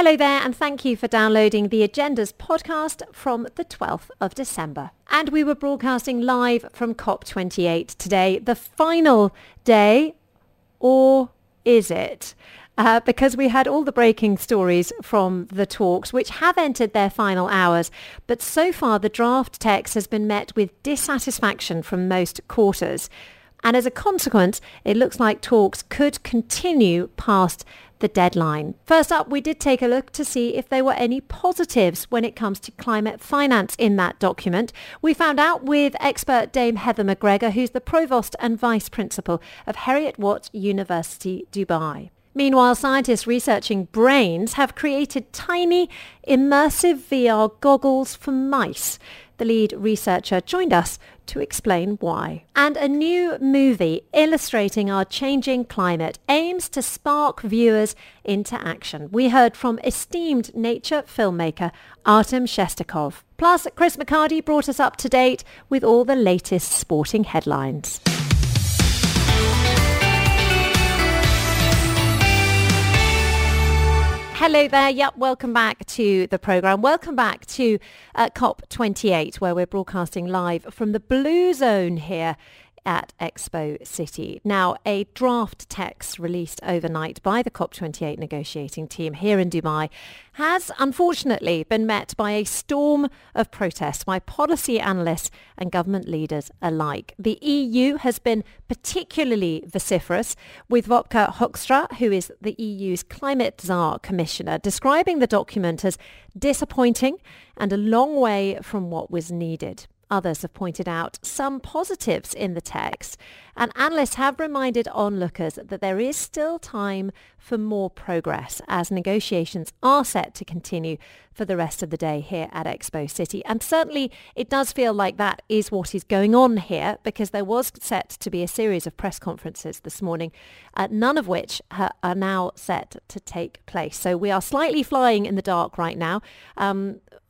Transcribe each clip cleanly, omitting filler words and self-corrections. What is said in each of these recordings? Hello there, and thank you for downloading the Agendas podcast from the 12th of December. And we were broadcasting live from COP28 today, the final day, or is it? Because we had all the breaking stories from the talks, which have entered their final hours. But so far, the draft text has been met with dissatisfaction from most quarters. And as a consequence, it looks like talks could continue past the deadline. First up, we did take a look to see if there were any positives when it comes to climate finance in that document. We found out with expert Dame Heather McGregor, who's the Provost and Vice Principal of Heriot-Watt University, Dubai. Meanwhile, scientists researching brains have created tiny, immersive VR goggles for mice. The lead researcher joined us to explain why. And a new movie illustrating our changing climate aims to spark viewers into action. We heard from esteemed nature filmmaker Artem Shestakov. Plus, Chris McCarty brought us up to date with all the latest sporting headlines. Hello there. Yep, welcome back to the programme. Welcome back to COP28, where we're broadcasting live from the Blue Zone here at Expo City. Now, a draft text released overnight by the COP28 negotiating team here in Dubai has unfortunately been met by a storm of protest by policy analysts and government leaders alike. The EU has been particularly vociferous, with Wopke Hoekstra, who is the EU's Climate Czar Commissioner, describing the document as disappointing and a long way from what was needed. Others have pointed out some positives in the text, and analysts have reminded onlookers that there is still time for more progress as negotiations are set to continue for the rest of the day here at Expo City. And certainly it does feel like that is what is going on here, because there was set to be a series of press conferences this morning, none of which are now set to take place. So we are slightly flying in the dark right now.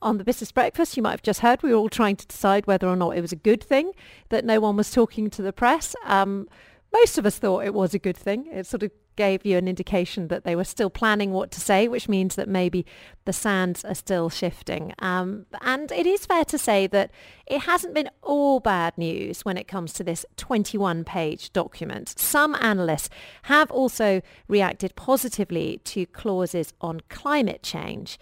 On the Business Breakfast, you might have just heard, we were all trying to decide whether or not it was a good thing that no one was talking to the press. Most of us thought it was a good thing. It sort of gave you an indication that they were still planning what to say, which means that maybe the sands are still shifting. And it is fair to say that it hasn't been all bad news when it comes to this 21-page document. Some analysts have also reacted positively to clauses on climate change.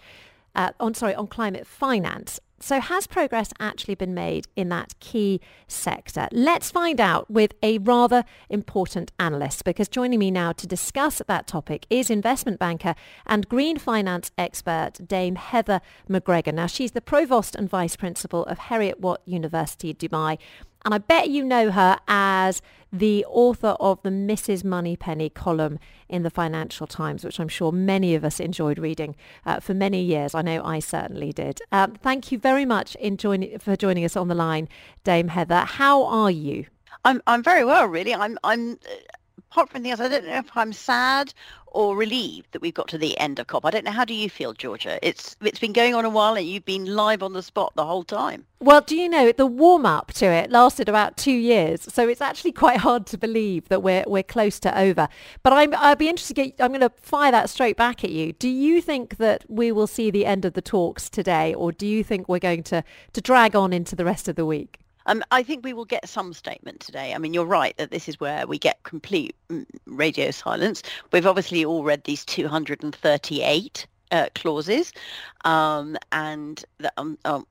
On climate finance. So has progress actually been made in that key sector? Let's find out with a rather important analyst, because joining me now to discuss that topic is investment banker and green finance expert Dame Heather McGregor. Now, she's the Provost and Vice Principal of Heriot-Watt University, Dubai. And I bet you know her as the author of the Mrs. Moneypenny column in the Financial Times, which I'm sure many of us enjoyed reading for many years. I know I certainly did. Thank you very much for joining us on the line, Dame Heather. How are you? I'm very well, really. I'm apart from the others, I don't know if I'm sad or relieved that we've got to the end of COP. I don't know. How do you feel, Georgia? It's been going on a while, and you've been live on the spot the whole time. Well, do you know, the warm-up to it lasted about 2 years, so it's actually quite hard to believe that we're close to over. But I'd be interested. I'm going to fire that straight back at you. Do you think that we will see the end of the talks today, or do you think we're going to drag on into the rest of the week? I think we will get some statement today. I mean, you're right that this is where we get complete radio silence. We've obviously all read these 238 clauses, and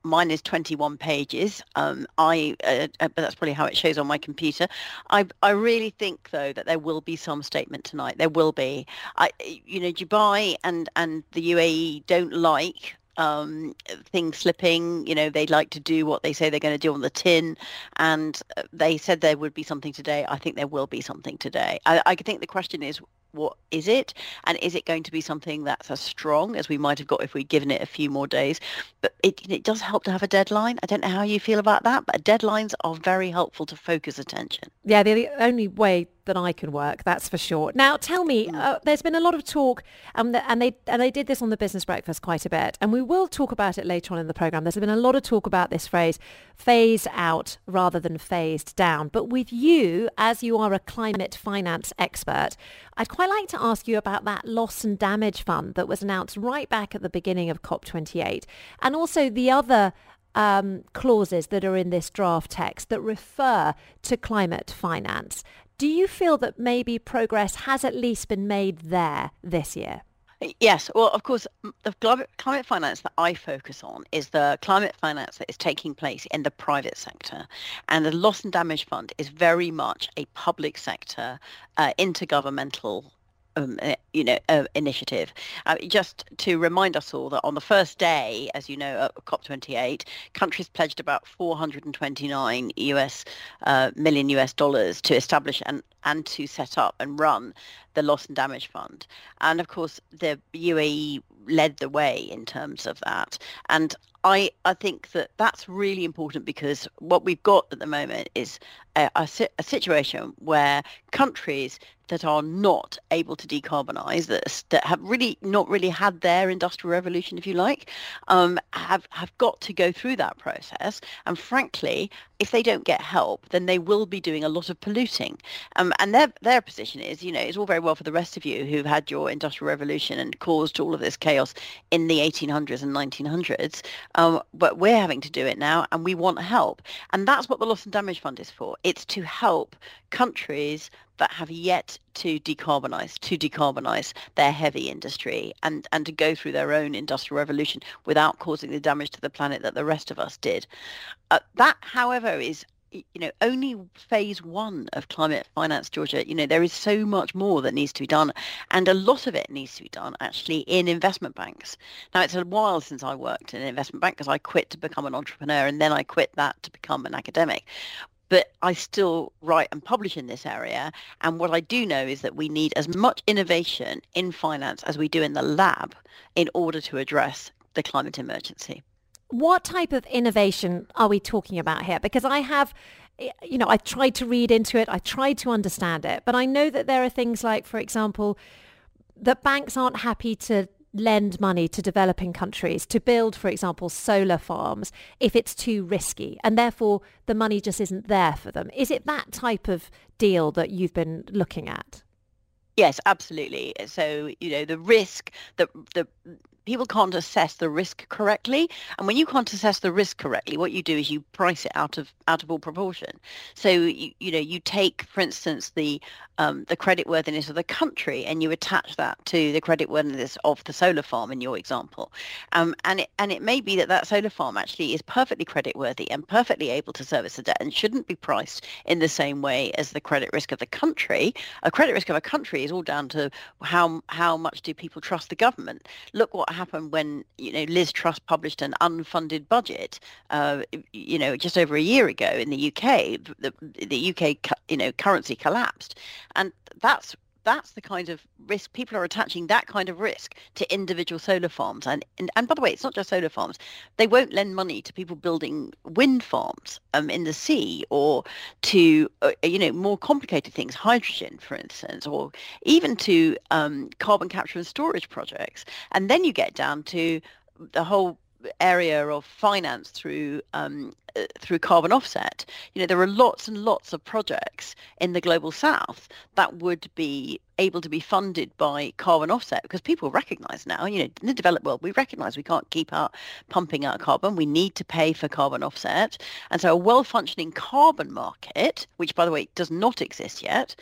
mine is 21 pages. But that's probably how it shows on my computer. I really think, though, that there will be some statement tonight. There will be. Dubai and the UAE don't like things slipping. You know, they like to do what they say they're going to do on the tin, and they said there would be something today. I think there will be something today. I think the question is, what is it, and is it going to be something that's as strong as we might have got if we'd given it a few more days? But it does help to have a deadline. I don't know how you feel about that, but deadlines are very helpful to focus attention. Yeah, they're the only way that I can work, that's for sure. Now, tell me, there's been a lot of talk, and they did this on the Business Breakfast quite a bit, and we will talk about it later on in the programme. There's been a lot of talk about this phrase, phased out rather than phased down. But with you, as you are a climate finance expert, I'd quite like to ask you about that loss and damage fund that was announced right back at the beginning of COP28, and also the other clauses that are in this draft text that refer to climate finance. Do you feel that maybe progress has at least been made there this year? Yes. Well, of course, the climate finance that I focus on is the climate finance that is taking place in the private sector. And the Loss and Damage Fund is very much a public sector, intergovernmental initiative. Just to remind us all that on the first day, as you know, at COP28, countries pledged about $429 million to establish and to set up and run the Loss and Damage Fund. And of course, the UAE led the way in terms of that. And I think that that's really important, because what we've got at the moment is a situation where countries that are not able to decarbonize, that have really not really had their industrial revolution, if you like, have got to go through that process. And frankly, if they don't get help, then they will be doing a lot of polluting. And their position is, you know, it's all very well for the rest of you who've had your industrial revolution and caused all of this chaos in the 1800s and 1900s, but we're having to do it now, and we want help. And that's what the Loss and Damage Fund is for. It's to help countries that have yet to decarbonize their heavy industry and to go through their own industrial revolution without causing the damage to the planet that the rest of us did. That, however, is, you know, only phase one of climate finance, Georgia. You know, there is so much more that needs to be done, and a lot of it needs to be done actually in investment banks. Now, it's a while since I worked in an investment bank, because I quit to become an entrepreneur, and then I quit that to become an academic. But I still write and publish in this area. And what I do know is that we need as much innovation in finance as we do in the lab in order to address the climate emergency. What type of innovation are we talking about here? Because I have, you know, I tried to read into it, I tried to understand it, but I know that there are things like, for example, that banks aren't happy to lend money to developing countries to build, for example, solar farms if it's too risky, and therefore the money just isn't there for them. Is it that type of deal that you've been looking at? Yes, absolutely. So, you know, the risk, the people can't assess the risk correctly, and when you can't assess the risk correctly, what you do is you price it out of all proportion. So you take, for instance, the creditworthiness of the country, and you attach that to the creditworthiness of the solar farm in your example, and it may be that solar farm actually is perfectly creditworthy and perfectly able to service the debt, and shouldn't be priced in the same way as the credit risk of the country. A credit risk of a country is all down to how much do people trust the government. Look what happened when, you know, Liz Truss published an unfunded budget, you know, just over a year ago in the UK. The UK, you know, currency collapsed, and that's the kind of risk people are attaching. That kind of risk to individual solar farms, and by the way, it's not just solar farms. They won't lend money to people building wind farms in the sea, or to more complicated things, hydrogen, for instance, or even to carbon capture and storage projects. And then you get down to the whole area of finance through carbon offset. You know, there are lots and lots of projects in the global south that would be able to be funded by carbon offset, because people recognize now, you know, in the developed world, we recognize we can't keep pumping out carbon. We need to pay for carbon offset. And so a well-functioning carbon market, which, by the way, does not exist yet,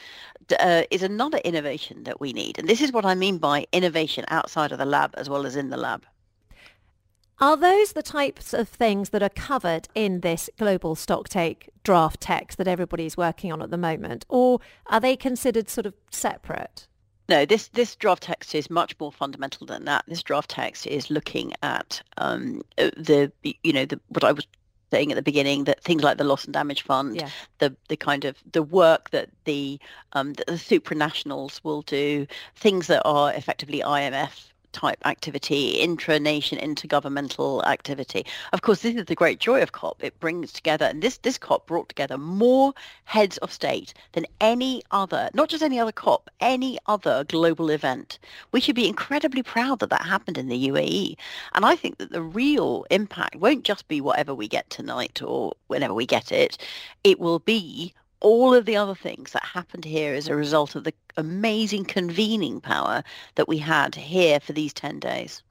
is another innovation that we need. And this is what I mean by innovation outside of the lab as well as in the lab. Are those the types of things that are covered in this global stocktake draft text that everybody's working on at the moment, or are they considered sort of separate? No, this draft text is much more fundamental than that. This draft text is looking at what I was saying at the beginning, that things like the Loss and Damage Fund, yeah, the kind of the work that the supranationals will do, things that are effectively IMF type activity, intra-nation, intergovernmental activity. Of course, this is the great joy of COP. It brings together, and this COP brought together more heads of state than any other, not just any other COP, any other global event. We should be incredibly proud that happened in the UAE. And I think that the real impact won't just be whatever we get tonight or whenever we get it. It will be all of the other things that happened here as a result of the amazing convening power that we had here for these 10 days.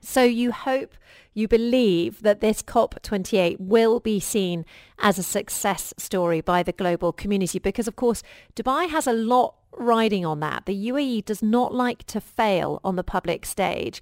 So you hope, you believe that this COP28 will be seen as a success story by the global community, because, of course, Dubai has a lot riding on that. The UAE does not like to fail on the public stage,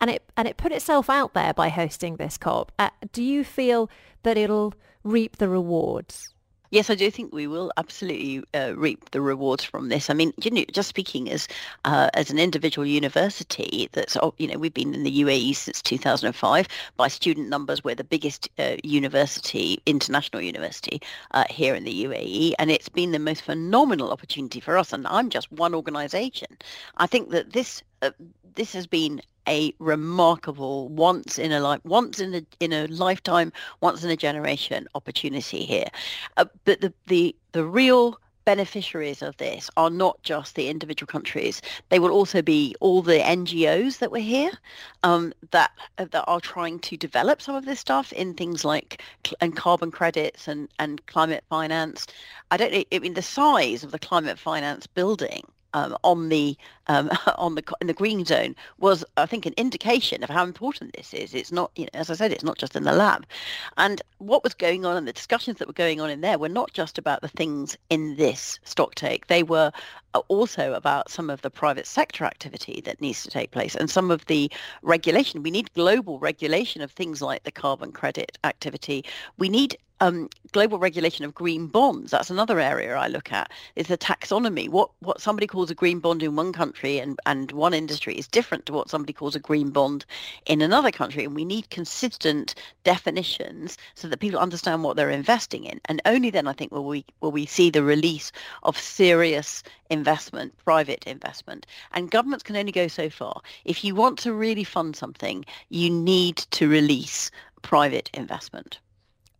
and it put itself out there by hosting this COP. Do you feel that it'll reap the rewards? Yes, I do think we will absolutely reap the rewards from this. I mean, you know, just speaking as an individual university, that's, you know, we've been in the UAE since 2005. By student numbers, we're the biggest university, international university here in the UAE, and it's been the most phenomenal opportunity for us. And I'm just one organisation. I think that this has been a remarkable once in a lifetime, once in a generation opportunity here. But the real beneficiaries of this are not just the individual countries. They will also be all the NGOs that were here that are trying to develop some of this stuff in things like and carbon credits and climate finance. I mean, the size of the climate finance building in the Green Zone was, I think, an indication of how important this is. It's not, you know, as I said, it's not just in the lab. And what was going on and the discussions that were going on in there were not just about the things in this stock take. They were also about some of the private sector activity that needs to take place and some of the regulation. We need global regulation of things like the carbon credit activity. We need global regulation of green bonds. That's another area I look at, is the taxonomy. What somebody calls a green bond in one country and one industry is different to what somebody calls a green bond in another country. And we need consistent definitions so that people understand what they're investing in. And only then, I think, will we see the release of serious investment, private investment. And governments can only go so far. If you want to really fund something, you need to release private investment.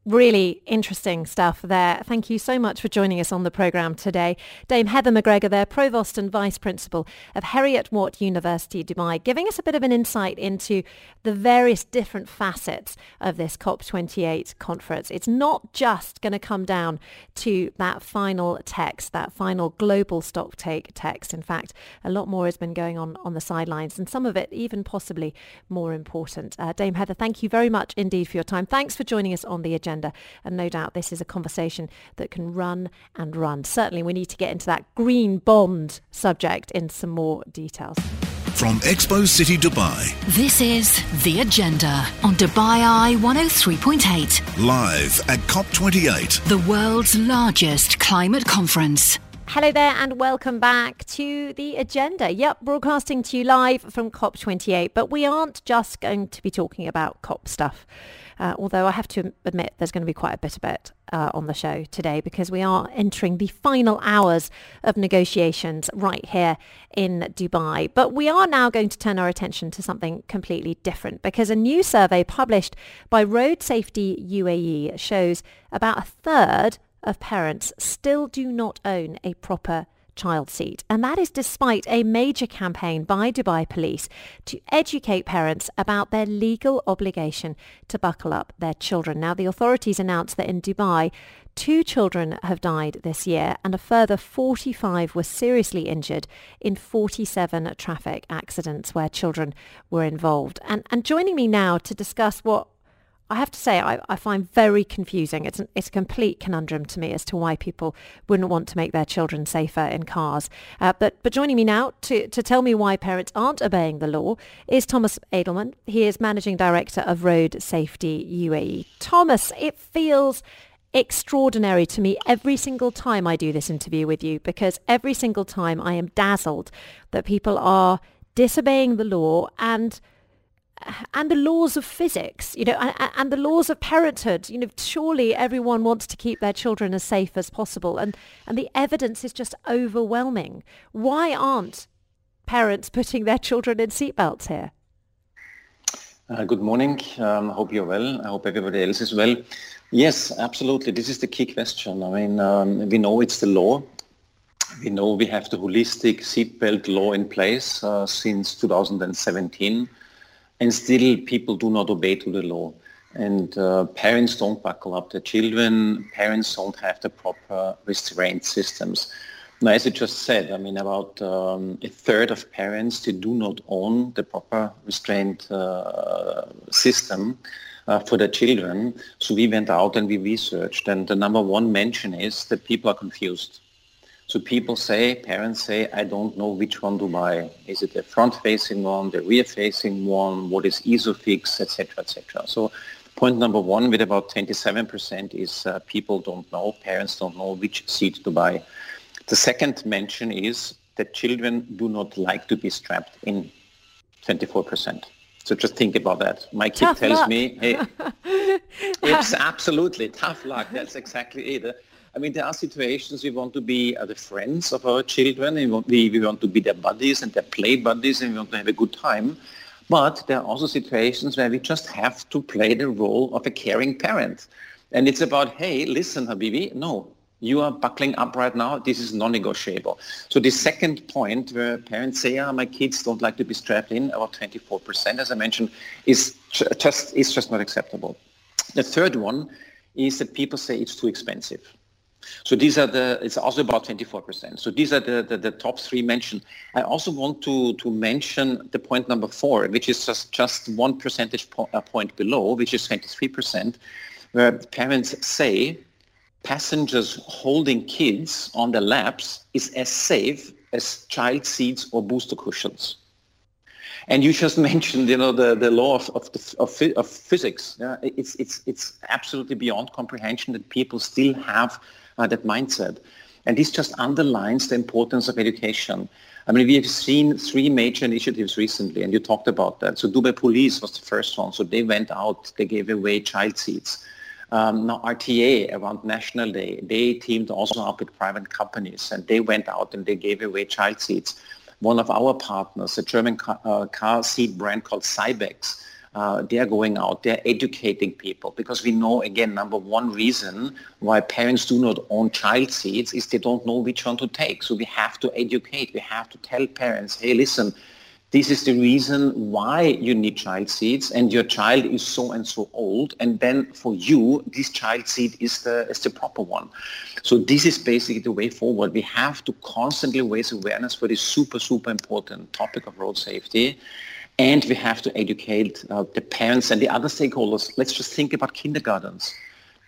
Really interesting stuff there. Thank you so much for joining us on the programme today. Dame Heather McGregor there, Provost and Vice Principal of Heriot-Watt University, Dubai, giving us a bit of an insight into the various different facets of this COP28 conference. It's not just going to come down to that final text, that final global stocktake text. In fact, a lot more has been going on the sidelines, and some of it even possibly more important. Dame Heather, thank you very much indeed for your time. Thanks for joining us on the agenda. And no doubt this is a conversation that can run and run. Certainly we need to get into that green bond subject in some more details. From Expo City, Dubai, this is The Agenda on Dubai Eye 103.8. Live at COP28, the world's largest climate conference. Hello there and welcome back to The Agenda. Yep, broadcasting to you live from COP28, but we aren't just going to be talking about COP stuff. Although I have to admit there's going to be quite a bit of it on the show today, because we are entering the final hours of negotiations right here in Dubai. But we are now going to turn our attention to something completely different, because a new survey published by Road Safety UAE shows about a third of parents still do not own a proper child seat. And that is despite a major campaign by Dubai police to educate parents about their legal obligation to buckle up their children. Now, the authorities announced that in Dubai, 2 children have died this year and a further 45 were seriously injured in 47 traffic accidents where children were involved. And joining me now to discuss what I have to say, I find very confusing. It's a complete conundrum to me as to why people wouldn't want to make their children safer in cars. But joining me now to tell me why parents aren't obeying the law is Thomas Edelman. He is Managing Director of Road Safety UAE. Thomas, it feels extraordinary to me every single time I do this interview with you, because every single time I am dazzled that people are disobeying the law and the laws of physics, you know, and the laws of parenthood. You know, surely everyone wants to keep their children as safe as possible. And the evidence is just overwhelming. Why aren't parents putting their children in seatbelts here? Good morning. I hope you're well. I hope everybody else is well. Yes, absolutely. This is the key question. I mean, we know it's the law. We know we have the holistic seatbelt law in place since 2017. And still people do not obey to the law. And parents don't buckle up their children. Parents don't have the proper restraint systems. Now, as I just said, I mean, about a third of parents, they do not own the proper restraint system for their children. So we went out and we researched, and the number one mention is that people are confused. So people say, parents say, I don't know which one to buy. Is it the front-facing one, the rear-facing one, what is Isofix, etc., etc. So point number one, with about 27%, is people don't know, parents don't know which seat to buy. The second mention is that children do not like to be strapped in, 24%. So just think about that. My kid tough tells luck. Me, hey, it's absolutely tough luck. That's exactly it. I mean, there are situations we want to be the friends of our children, and we want to be their buddies and their play buddies, and we want to have a good time. But there are also situations where we just have to play the role of a caring parent. And it's about, hey, listen, Habibi, no. You are buckling up right now. This is non-negotiable. So the second point where parents say, my kids don't like to be strapped in, about 24%, as I mentioned, is just not acceptable. The third one is that people say it's too expensive. So these are it's also about 24%. So these are the top three mentioned. I also want to mention the point number four, which is just 1 percentage point below, which is 23%, where parents say, passengers holding kids on their laps is as safe as child seats or booster cushions. And you just mentioned, the law of physics. Yeah? It's absolutely beyond comprehension that people still have that mindset. And this just underlines the importance of education. I mean, we have seen three major initiatives recently, and you talked about that. So Dubai Police was the first one. So they went out, they gave away child seats. Now RTA, around National Day, they teamed also up with private companies, and they went out and they gave away child seats. One of our partners, a German car seat brand called Cybex, they are going out, they're educating people, because we know, again, number one reason why parents do not own child seats is they don't know which one to take. So we have to educate, we have to tell parents, hey, listen, this is the reason why you need child seats, and your child is so and so old, and then for you, this child seat is the proper one. So this is basically the way forward. We have to constantly raise awareness for this super, super important topic of road safety, and we have to educate the parents and the other stakeholders. Let's just think about kindergartens.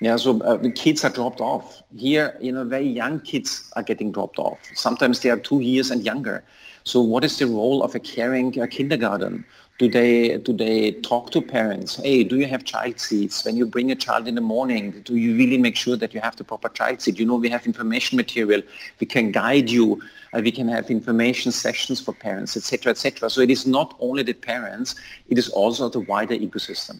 Yeah, so the kids are dropped off. Here, very young kids are getting dropped off. Sometimes they are 2 years and younger. So what is the role of a caring kindergarten? Do they talk to parents? Hey, do you have child seats? When you bring a child in the morning, do you really make sure that you have the proper child seat? We have information material. We can guide you. We can have information sessions for parents, et cetera, et cetera. So it is not only the parents. It is also the wider ecosystem.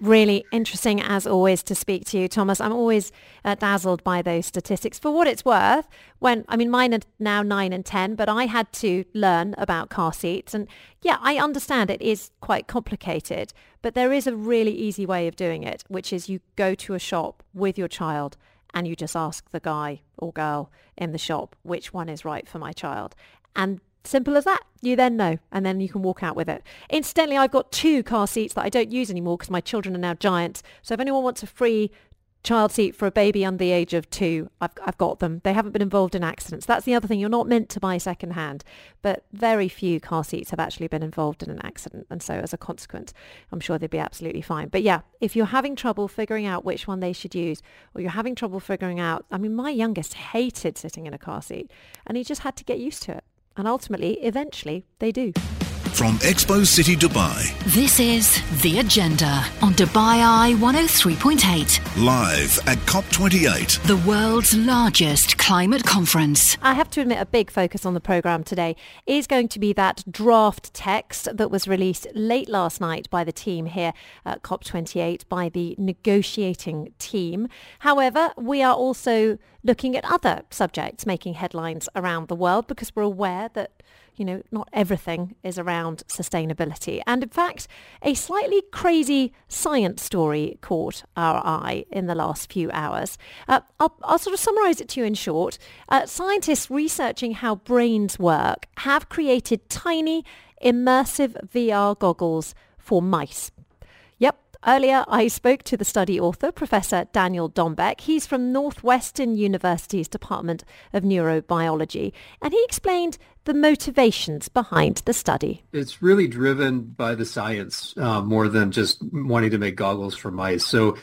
Really interesting, as always, to speak to you, Thomas. I'm always dazzled by those statistics. For what it's worth, mine are now 9 and 10, but I had to learn about car seats. And yeah, I understand it is quite complicated, but there is a really easy way of doing it, which is you go to a shop with your child and you just ask the guy or girl in the shop, which one is right for my child? And simple as that. You then know, and then you can walk out with it. Incidentally, I've got 2 car seats that I don't use anymore because my children are now giant. So if anyone wants a free child seat for a baby under the age of 2, I've got them. They haven't been involved in accidents. That's the other thing. You're not meant to buy secondhand, but very few car seats have actually been involved in an accident. And so as a consequence, I'm sure they'd be absolutely fine. But yeah, if you're having trouble figuring out which one they should use, or you're having trouble figuring out, my youngest hated sitting in a car seat and he just had to get used to it. And ultimately, eventually, they do. From Expo City, Dubai. This is The Agenda on Dubai Eye 103.8. Live at COP28. The world's largest climate conference. I have to admit, a big focus on the programme today is going to be that draft text that was released late last night by the team here at COP28, by the negotiating team. However, we are also looking at other subjects making headlines around the world, because we're aware that not everything is around sustainability. And in fact, a slightly crazy science story caught our eye in the last few hours. I'll sort of summarise it to you in short. Scientists researching how brains work have created tiny immersive VR goggles for mice. Yep, Earlier, I spoke to the study author, Professor Daniel Dombeck. He's from Northwestern University's Department of Neurobiology, and he explained the motivations behind the study. It's really driven by the science more than just wanting to make goggles for mice. So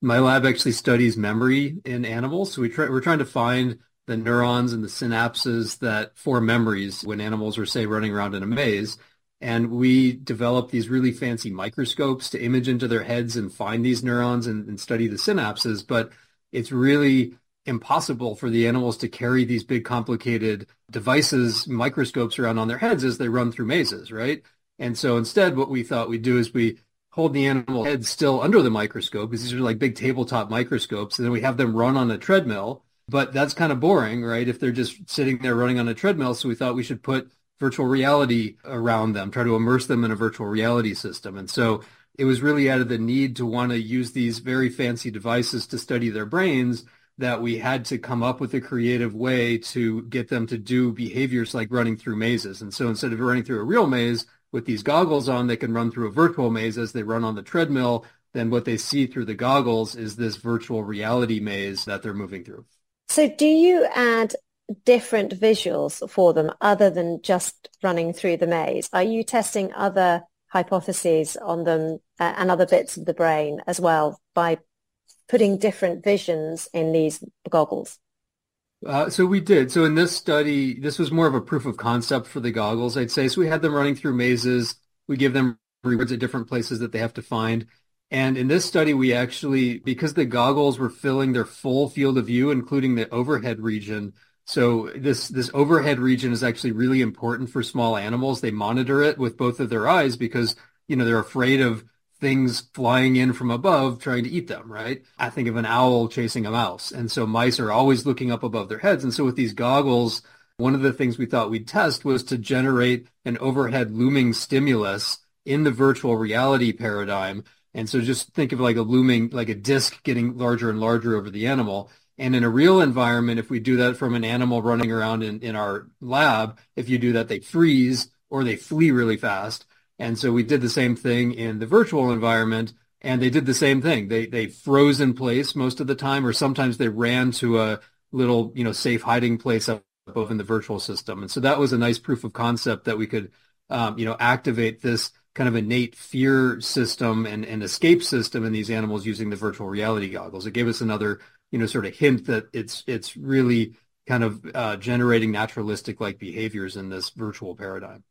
my lab actually studies memory in animals. So we're trying to find the neurons and the synapses that form memories when animals are, say, running around in a maze. And we developed these really fancy microscopes to image into their heads and find these neurons and study the synapses. But it's really impossible for the animals to carry these big, complicated devices, microscopes around on their heads as they run through mazes, right? And so instead, what we thought we'd do is we hold the animal head still under the microscope, because these are like big tabletop microscopes, and then we have them run on a treadmill. But that's kind of boring, right, if they're just sitting there running on a treadmill. So we thought we should put virtual reality around them, try to immerse them in a virtual reality system. And so it was really out of the need to want to use these very fancy devices to study their brains that we had to come up with a creative way to get them to do behaviors like running through mazes. And so instead of running through a real maze with these goggles on, they can run through a virtual maze as they run on the treadmill. Then what they see through the goggles is this virtual reality maze that they're moving through. So do you add different visuals for them other than just running through the maze? Are you testing other hypotheses on them and other bits of the brain as well by putting different visions in these goggles? So we did. So in this study, this was more of a proof of concept for the goggles, I'd say. So we had them running through mazes. We give them rewards at different places that they have to find. And in this study, we actually, because the goggles were filling their full field of view, including the overhead region. So this overhead region is actually really important for small animals. They monitor it with both of their eyes because, you know, they're afraid of things flying in from above trying to eat them, right? I think of an owl chasing a mouse. And so mice are always looking up above their heads. And so with these goggles, one of the things we thought we'd test was to generate an overhead looming stimulus in the virtual reality paradigm. And so just think of like a looming, like a disc getting larger and larger over the animal. And in a real environment, if we do that from an animal running around in our lab, if you do that, they freeze or they flee really fast. And so we did the same thing in the virtual environment, and they did the same thing. They froze in place most of the time, or sometimes they ran to a little, you know, safe hiding place up above in the virtual system. And so that was a nice proof of concept that we could, activate this kind of innate fear system and escape system in these animals using the virtual reality goggles. It gave us another, sort of hint that it's really kind of generating naturalistic-like behaviors in this virtual paradigm.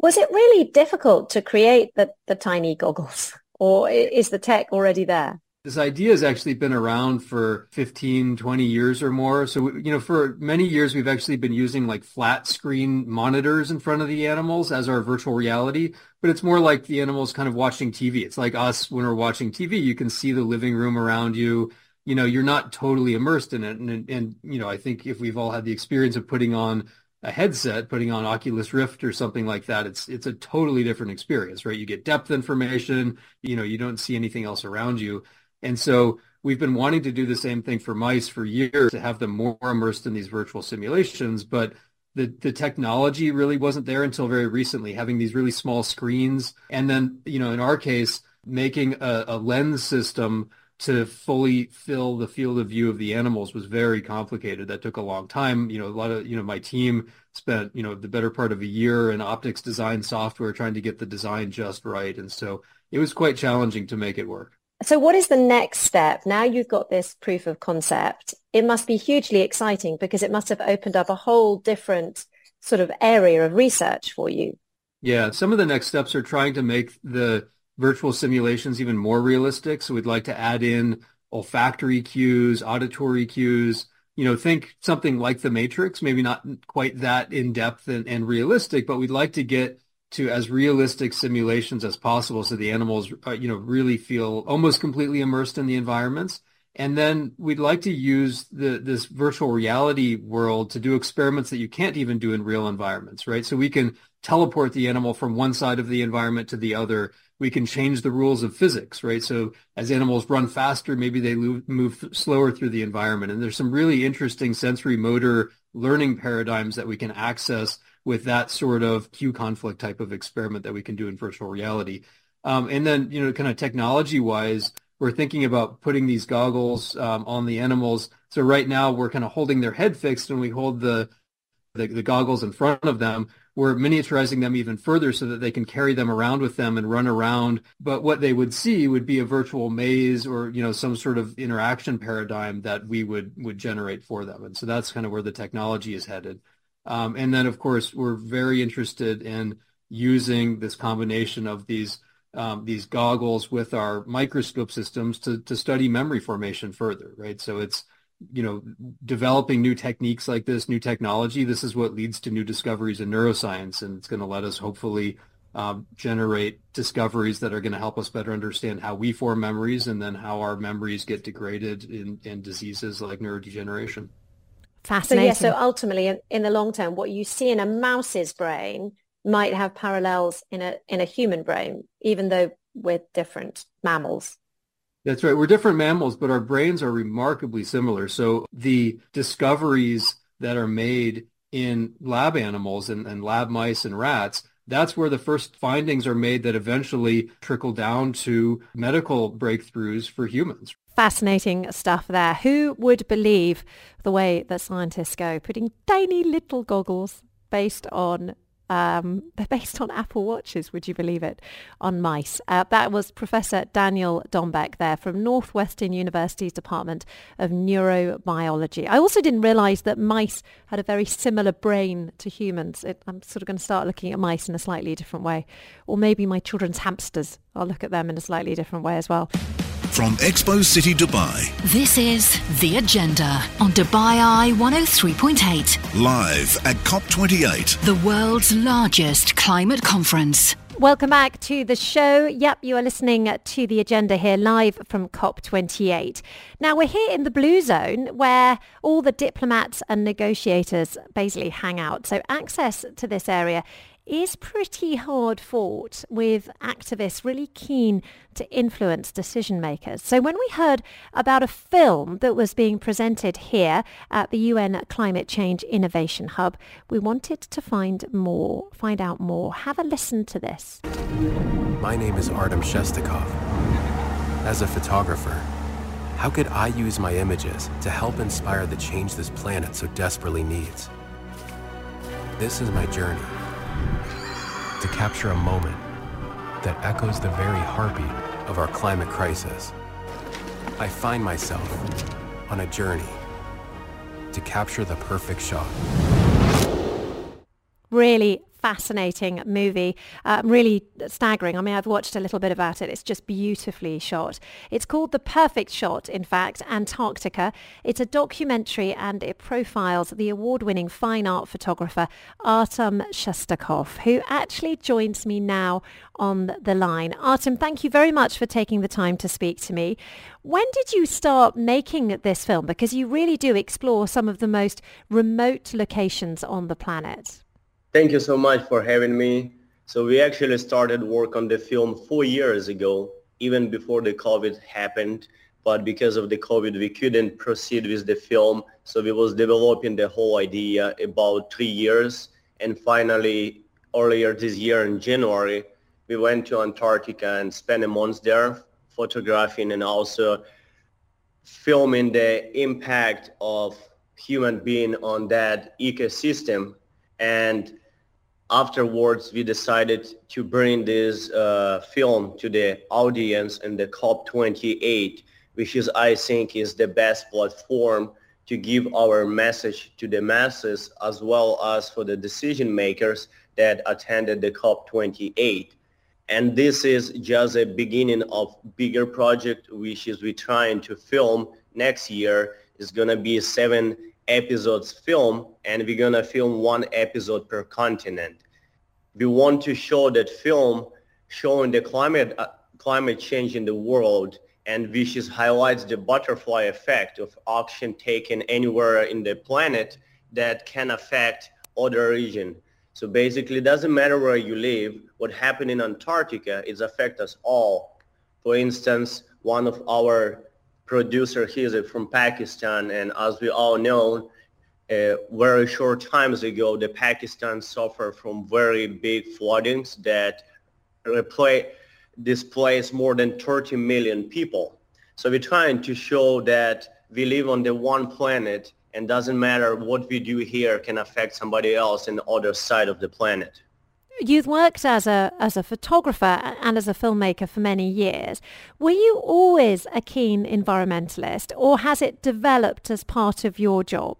Was it really difficult to create the tiny goggles, or is the tech already there? This idea has actually been around for 15, 20 years or more. So, for many years, we've actually been using like flat screen monitors in front of the animals as our virtual reality, but it's more like the animals kind of watching TV. It's like us when we're watching TV, you can see the living room around you. You're not totally immersed in it. And I think if we've all had the experience of putting on a headset, putting on Oculus Rift or something like that, it's a totally different experience, right? You get depth information, you don't see anything else around you. And so we've been wanting to do the same thing for mice for years, to have them more immersed in these virtual simulations. But the technology really wasn't there until very recently, having these really small screens. And then, in our case, making a lens system to fully fill the field of view of the animals was very complicated. That took a long time. My team spent, the better part of a year in optics design software trying to get the design just right. And so it was quite challenging to make it work. So what is the next step? Now you've got this proof of concept. It must be hugely exciting because it must have opened up a whole different sort of area of research for you. Yeah, some of the next steps are trying to make the virtual simulations even more realistic. So we'd like to add in olfactory cues, auditory cues, think something like The Matrix, maybe not quite that in-depth and realistic, but we'd like to get to as realistic simulations as possible so the animals, really feel almost completely immersed in the environments. And then we'd like to use this virtual reality world to do experiments that you can't even do in real environments, right? So we can teleport the animal from one side of the environment to the other. We can change the rules of physics, right? So as animals run faster, maybe they move slower through the environment. And there's some really interesting sensory motor learning paradigms that we can access with that sort of cue conflict type of experiment that we can do in virtual reality. And then, you know, kind of technology-wise, we're thinking about putting these goggles on the animals. So right now we're kind of holding their head fixed, and we hold the goggles in front of them. We're miniaturizing them even further so that they can carry them around with them and run around. But what they would see would be a virtual maze or, you know, some sort of interaction paradigm that we would generate for them. And so that's kind of where the technology is headed. And then, of course, we're very interested in using this combination of these goggles with our microscope systems to study memory formation further, right? So it's, you know, developing new techniques like this, new technology. This is what leads to new discoveries in neuroscience, and it's going to let us hopefully generate discoveries that are going to help us better understand how we form memories and then how our memories get degraded in diseases like neurodegeneration. Fascinating. So ultimately, in the long term, what you see in a mouse's brain might have parallels in a human brain, even though we're different mammals. That's right. We're different mammals, but our brains are remarkably similar. So the discoveries that are made in lab animals and lab mice and rats, that's where the first findings are made that eventually trickle down to medical breakthroughs for humans. Fascinating stuff there. Who would believe the way that scientists go, putting tiny little goggles based on Apple Watches, would you believe it, on mice. That was Professor Daniel Dombeck there from Northwestern University's Department of Neurobiology. I also didn't realise that mice had a very similar brain to humans. I'm sort of going to start looking at mice in a slightly different way. Or maybe my children's hamsters. I'll look at them in a slightly different way as well. From Expo City, Dubai. This is The Agenda on Dubai Eye 103.8. Live at COP28. The world's largest climate conference. Welcome back to the show. Yep, you are listening to The Agenda here live from COP28. Now, we're here in the Blue Zone where all the diplomats and negotiators basically hang out. So access to this area is pretty hard fought, with activists really keen to influence decision makers. So when we heard about a film that was being presented here at the UN Climate Change Innovation Hub, we wanted to find out more. Have a listen to this. My name is Artem Shestakov. As a photographer, how could I use my images to help inspire the change this planet so desperately needs? This is my journey. To capture a moment that echoes the very heartbeat of our climate crisis. I find myself on a journey to capture the perfect shot. Really fascinating movie, really staggering. I mean, I've watched a little bit about it. It's just beautifully shot. It's called The Perfect Shot, in fact, Antarctica. It's a documentary and it profiles the award-winning fine art photographer Artem Shestakov, who actually joins me now on the line. Artem, thank you very much for taking the time to speak to me. When did you start making this film? Because you really do explore some of the most remote locations on the planet. Thank you so much for having me. So we actually started work on the film 4 years ago, even before the COVID happened. But because of the COVID, we couldn't proceed with the film. So we was developing the whole idea about 3 years. And finally, earlier this year in January, we went to Antarctica and spent a month there photographing and also filming the impact of human being on that ecosystem. And afterwards, we decided to bring this film to the audience in the COP28, which is, I think, is the best platform to give our message to the masses as well as for the decision makers that attended the COP28. And this is just a beginning of bigger project, which is we're trying to film next year. It's going to be 7 episodes film, and we're gonna film 1 episode per continent. We want to show that film showing the climate change in the world, and which is highlights the butterfly effect of action taken anywhere in the planet that can affect other region. So basically, it doesn't matter where you live, what happened in Antarctica is affect us all. For instance, one of our producer, he is from Pakistan, and as we all know, very short times ago, the Pakistan suffered from very big floodings that displays more than 30 million people. So we're trying to show that we live on the one planet and doesn't matter what we do here can affect somebody else in the other side of the planet. You've worked as a photographer and as a filmmaker for many years. Were you always a keen environmentalist, or has it developed as part of your job?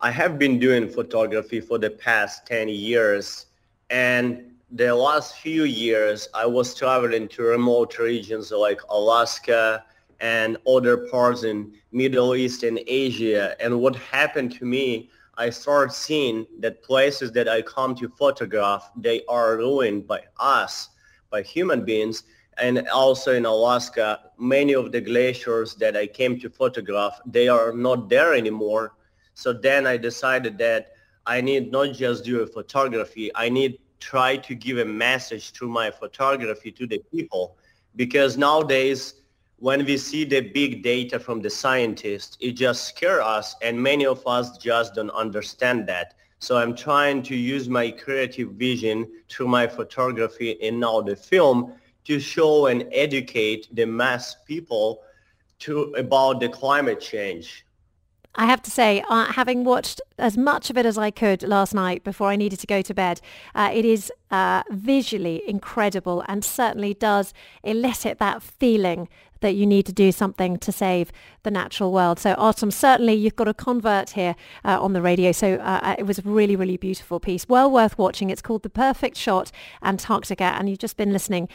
I have been doing photography for the past 10 years, and the last few years I was traveling to remote regions like Alaska and other parts in Middle East and Asia, and what happened to me, I started seeing that places that I come to photograph, they are ruined by us, by human beings. And also in Alaska, many of the glaciers that I came to photograph, they are not there anymore. So then I decided that I need not just do a photography, I need to try to give a message through my photography to the people, because nowadays when we see the big data from the scientists, it just scares us, and many of us just don't understand that. So I'm trying to use my creative vision through my photography and now the film to show and educate the mass people about the climate change. I have to say, having watched as much of it as I could last night before I needed to go to bed, it is visually incredible and certainly does elicit that feeling that you need to do something to save the natural world. So Artem, certainly you've got a convert here on the radio. So it was a really, really beautiful piece. Well worth watching. It's called The Perfect Shot, Antarctica. And you've just been listening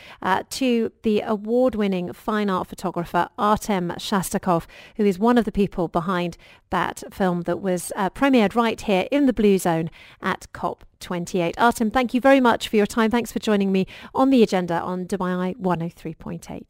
to the award-winning fine art photographer Artem Shestakov, who is one of the people behind that film that was premiered right here in the Blue Zone at COP28. Artem, thank you very much for your time. Thanks for joining me on The Agenda on Dubai Eye 103.8.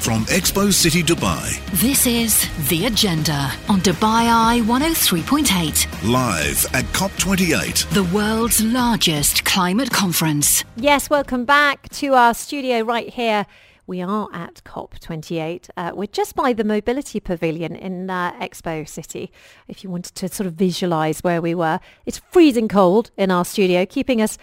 From Expo City, Dubai, this is The Agenda on Dubai Eye 103.8. Live at COP28, the world's largest climate conference. Yes, welcome back to our studio right here. We are at COP28. We're just by the Mobility Pavilion in Expo City, if you wanted to sort of visualise where we were. It's freezing cold in our studio, keeping us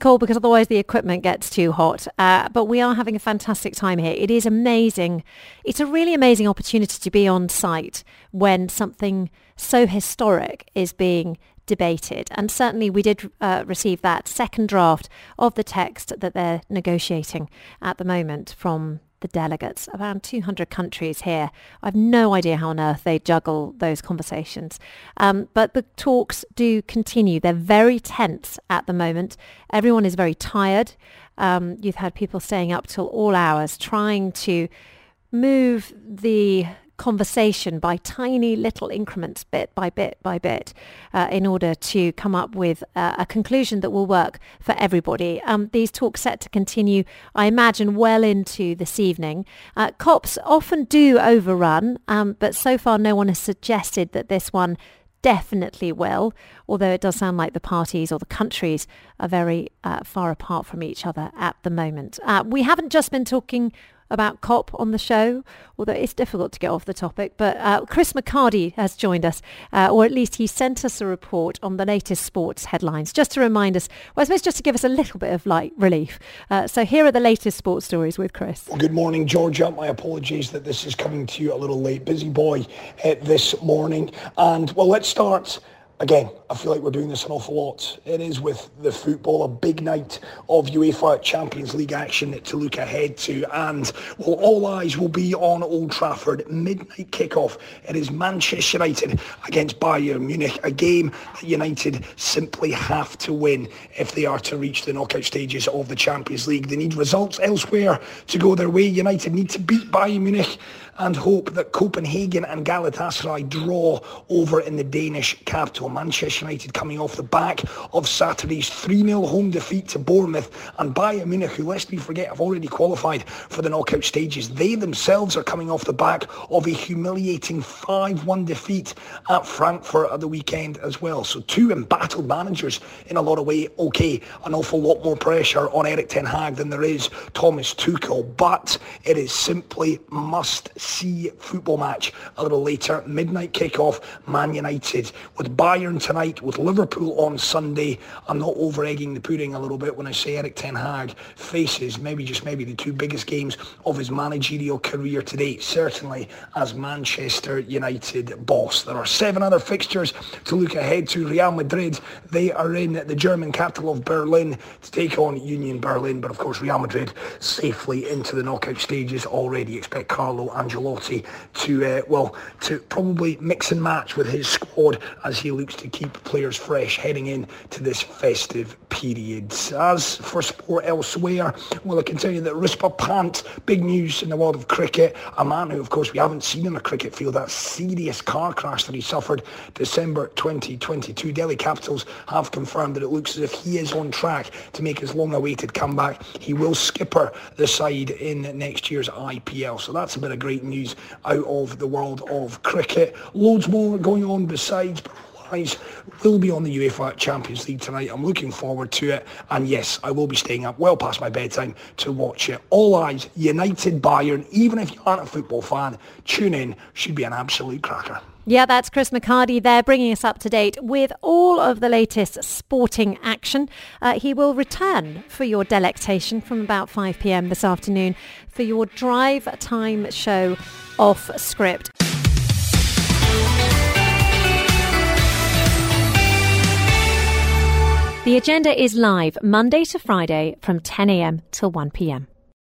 cold because otherwise the equipment gets too hot. But we are having a fantastic time here. It is amazing. It's a really amazing opportunity to be on site when something so historic is being debated, and certainly we did receive that second draft of the text that they're negotiating at the moment from the delegates, around 200 countries here. I've no idea how on earth they juggle those conversations. But the talks do continue. They're very tense at the moment. Everyone is very tired. You've had people staying up till all hours trying to move the conversation by tiny little increments, bit by bit by bit, in order to come up with a conclusion that will work for everybody. These talks set to continue, I imagine, well into this evening. COPs often do overrun, but so far no one has suggested that this one definitely will, although it does sound like the parties or the countries are very far apart from each other at the moment. We haven't just been talking about COP on the show, although it's difficult to get off the topic, but Chris McCarty has joined us, or at least he sent us a report on the latest sports headlines, just to remind us, well, I suppose just to give us a little bit of light relief. So here are the latest sports stories with Chris. Well, good morning, Georgia. My apologies that this is coming to you a little late. Busy boy this morning. And, well, let's start. Again, I feel like we're doing this an awful lot. It is with the football, a big night of UEFA Champions League action to look ahead to. And, well, all eyes will be on Old Trafford. Midnight kickoff. It is Manchester United against Bayern Munich, a game that United simply have to win if they are to reach the knockout stages of the Champions League. They need results elsewhere to go their way. United need to beat Bayern Munich and hope that Copenhagen and Galatasaray draw over in the Danish capital. Manchester United coming off the back of Saturday's 3-0 home defeat to Bournemouth, and Bayern Munich, who, lest we forget, have already qualified for the knockout stages. They themselves are coming off the back of a humiliating 5-1 defeat at Frankfurt at the weekend as well. So two embattled managers in a lot of way. Okay, an awful lot more pressure on Eric Ten Hag than there is Thomas Tuchel, but it is simply must see football match a little later. Midnight kickoff, Man United with Bayern tonight right with Liverpool on Sunday. I'm not over-egging the pudding a little bit when I say Eric Ten Hag faces maybe the two biggest games of his managerial career to date, certainly as Manchester United boss. There are 7 other fixtures to look ahead to. Real Madrid, they are in the German capital of Berlin to take on Union Berlin, but of course Real Madrid safely into the knockout stages already. Expect Carlo Ancelotti to probably mix and match with his squad as he looks to keep players fresh heading in to this festive period. As for sport elsewhere, well, I can tell you that Rispa Pant, big news in the world of cricket, a man who of course we haven't seen on a cricket field, that serious car crash that he suffered December 2022. Delhi Capitals have confirmed that it looks as if he is on track to make his long-awaited comeback. He will skipper the side in next year's IPL, so that's a bit of great news out of the world of cricket. Loads more going on besides, but eyes will be on the UEFA Champions League tonight. I'm looking forward to it, and yes, I will be staying up well past my bedtime to watch it. All eyes, United Bayern. Even if you aren't a football fan, tune in. Should be an absolute cracker. Yeah, that's Chris McCarty there, bringing us up to date with all of the latest sporting action. He will return for your delectation from about 5pm this afternoon for your drive time show Off Script. The agenda is live Monday to Friday from 10am till 1pm.